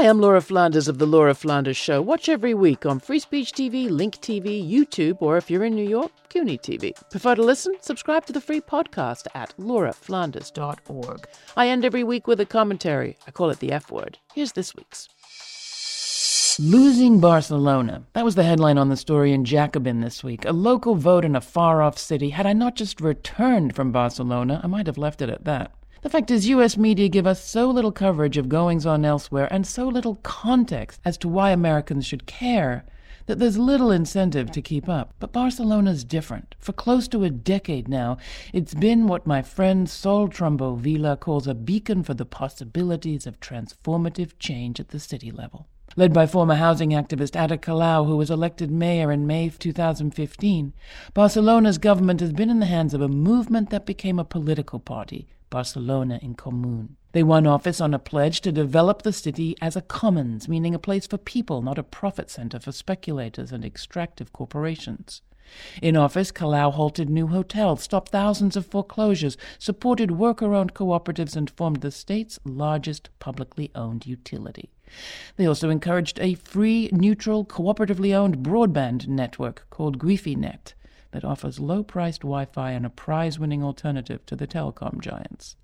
Hi, I'm Laura Flanders of The Laura Flanders Show. Watch every week on Free Speech TV, Link TV, YouTube, or if you're in New York, CUNY TV. Prefer to listen? Subscribe to the free podcast at lauraflanders.org. I end every week with a commentary. I call it the F word. Here's this week's. Losing Barcelona. That was the headline on the story in Jacobin this week. A local vote in a far-off city. Had I not just returned from Barcelona, I might have left it at that. The fact is, U.S. media give us so little coverage of goings-on elsewhere and so little context as to why Americans should care that there's little incentive to keep up. But Barcelona's different. For close to a decade now, it's been what my friend Sol Trumbo Vila calls a beacon for the possibilities of transformative change at the city level. Led by former housing activist Ada Colau, who was elected mayor in May 2015, Barcelona's government has been in the hands of a movement that became a political party, Barcelona en Comú. They won office on a pledge to develop the city as a commons, meaning a place for people, not a profit center for speculators and extractive corporations. In office, Colau halted new hotels, stopped thousands of foreclosures, supported worker-owned cooperatives, and formed the state's largest publicly owned utility. They also encouraged a free, neutral, cooperatively owned broadband network called GuifiNet that offers low-priced Wi-Fi and a prize-winning alternative to the telecom giants.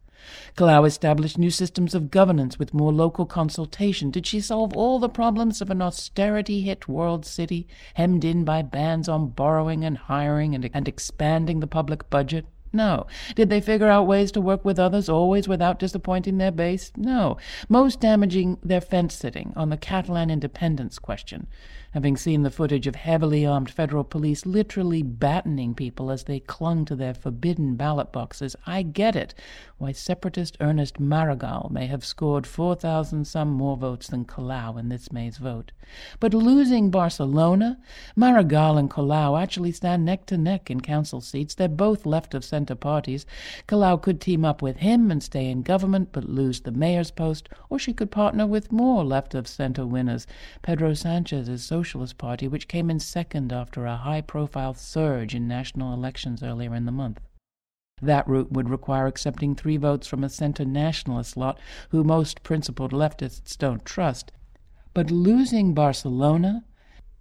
Colau established new systems of governance with more local consultation. Did she solve all the problems of an austerity-hit world city, hemmed in by bans on borrowing and hiring and expanding the public budget? No. Did they figure out ways to work with others, always without disappointing their base? No. Most damaging, their fence-sitting on the Catalan independence question, having seen the footage of heavily armed federal police literally battening people as they clung to their forbidden ballot boxes. I get it, why separatist Ernest Maragall may have scored 4,000-some more votes than Colau in this May's vote. But losing Barcelona, Maragall and Colau actually stand neck-to-neck in council seats. They're both left of center parties. Colau could team up with him and stay in government but lose the mayor's post, or she could partner with more left-of-center winners. Pedro Sanchez's Socialist Party, which came in second after a high-profile surge in national elections earlier in the month. That route would require accepting 3 votes from a center nationalist lot who most principled leftists don't trust. But losing Barcelona?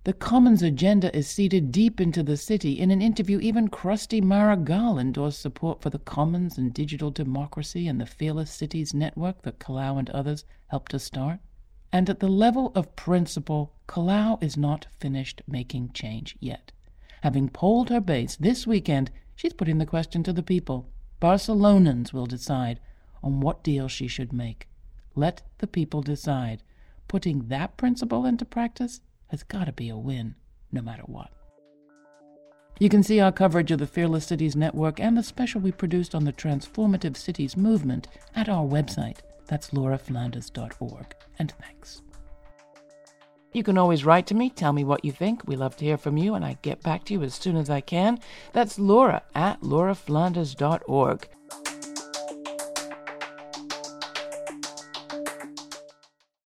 The Commons agenda is seeded deep into the city. In an interview, even crusty Maragall endorsed support for the Commons and digital democracy and the Fearless Cities Network that Colau and others helped to start. And at the level of principle, Colau is not finished making change yet. Having polled her base this weekend, she's putting the question to the people. Barcelonans will decide on what deal she should make. Let the people decide. Putting that principle into practice? It's got to be a win, no matter what. You can see our coverage of the Fearless Cities Network and the special we produced on the Transformative Cities Movement at our website. That's lauraflanders.org. And thanks. You can always write to me, tell me what you think. We love to hear from you, and I get back to you as soon as I can. That's Laura at lauraflanders.org.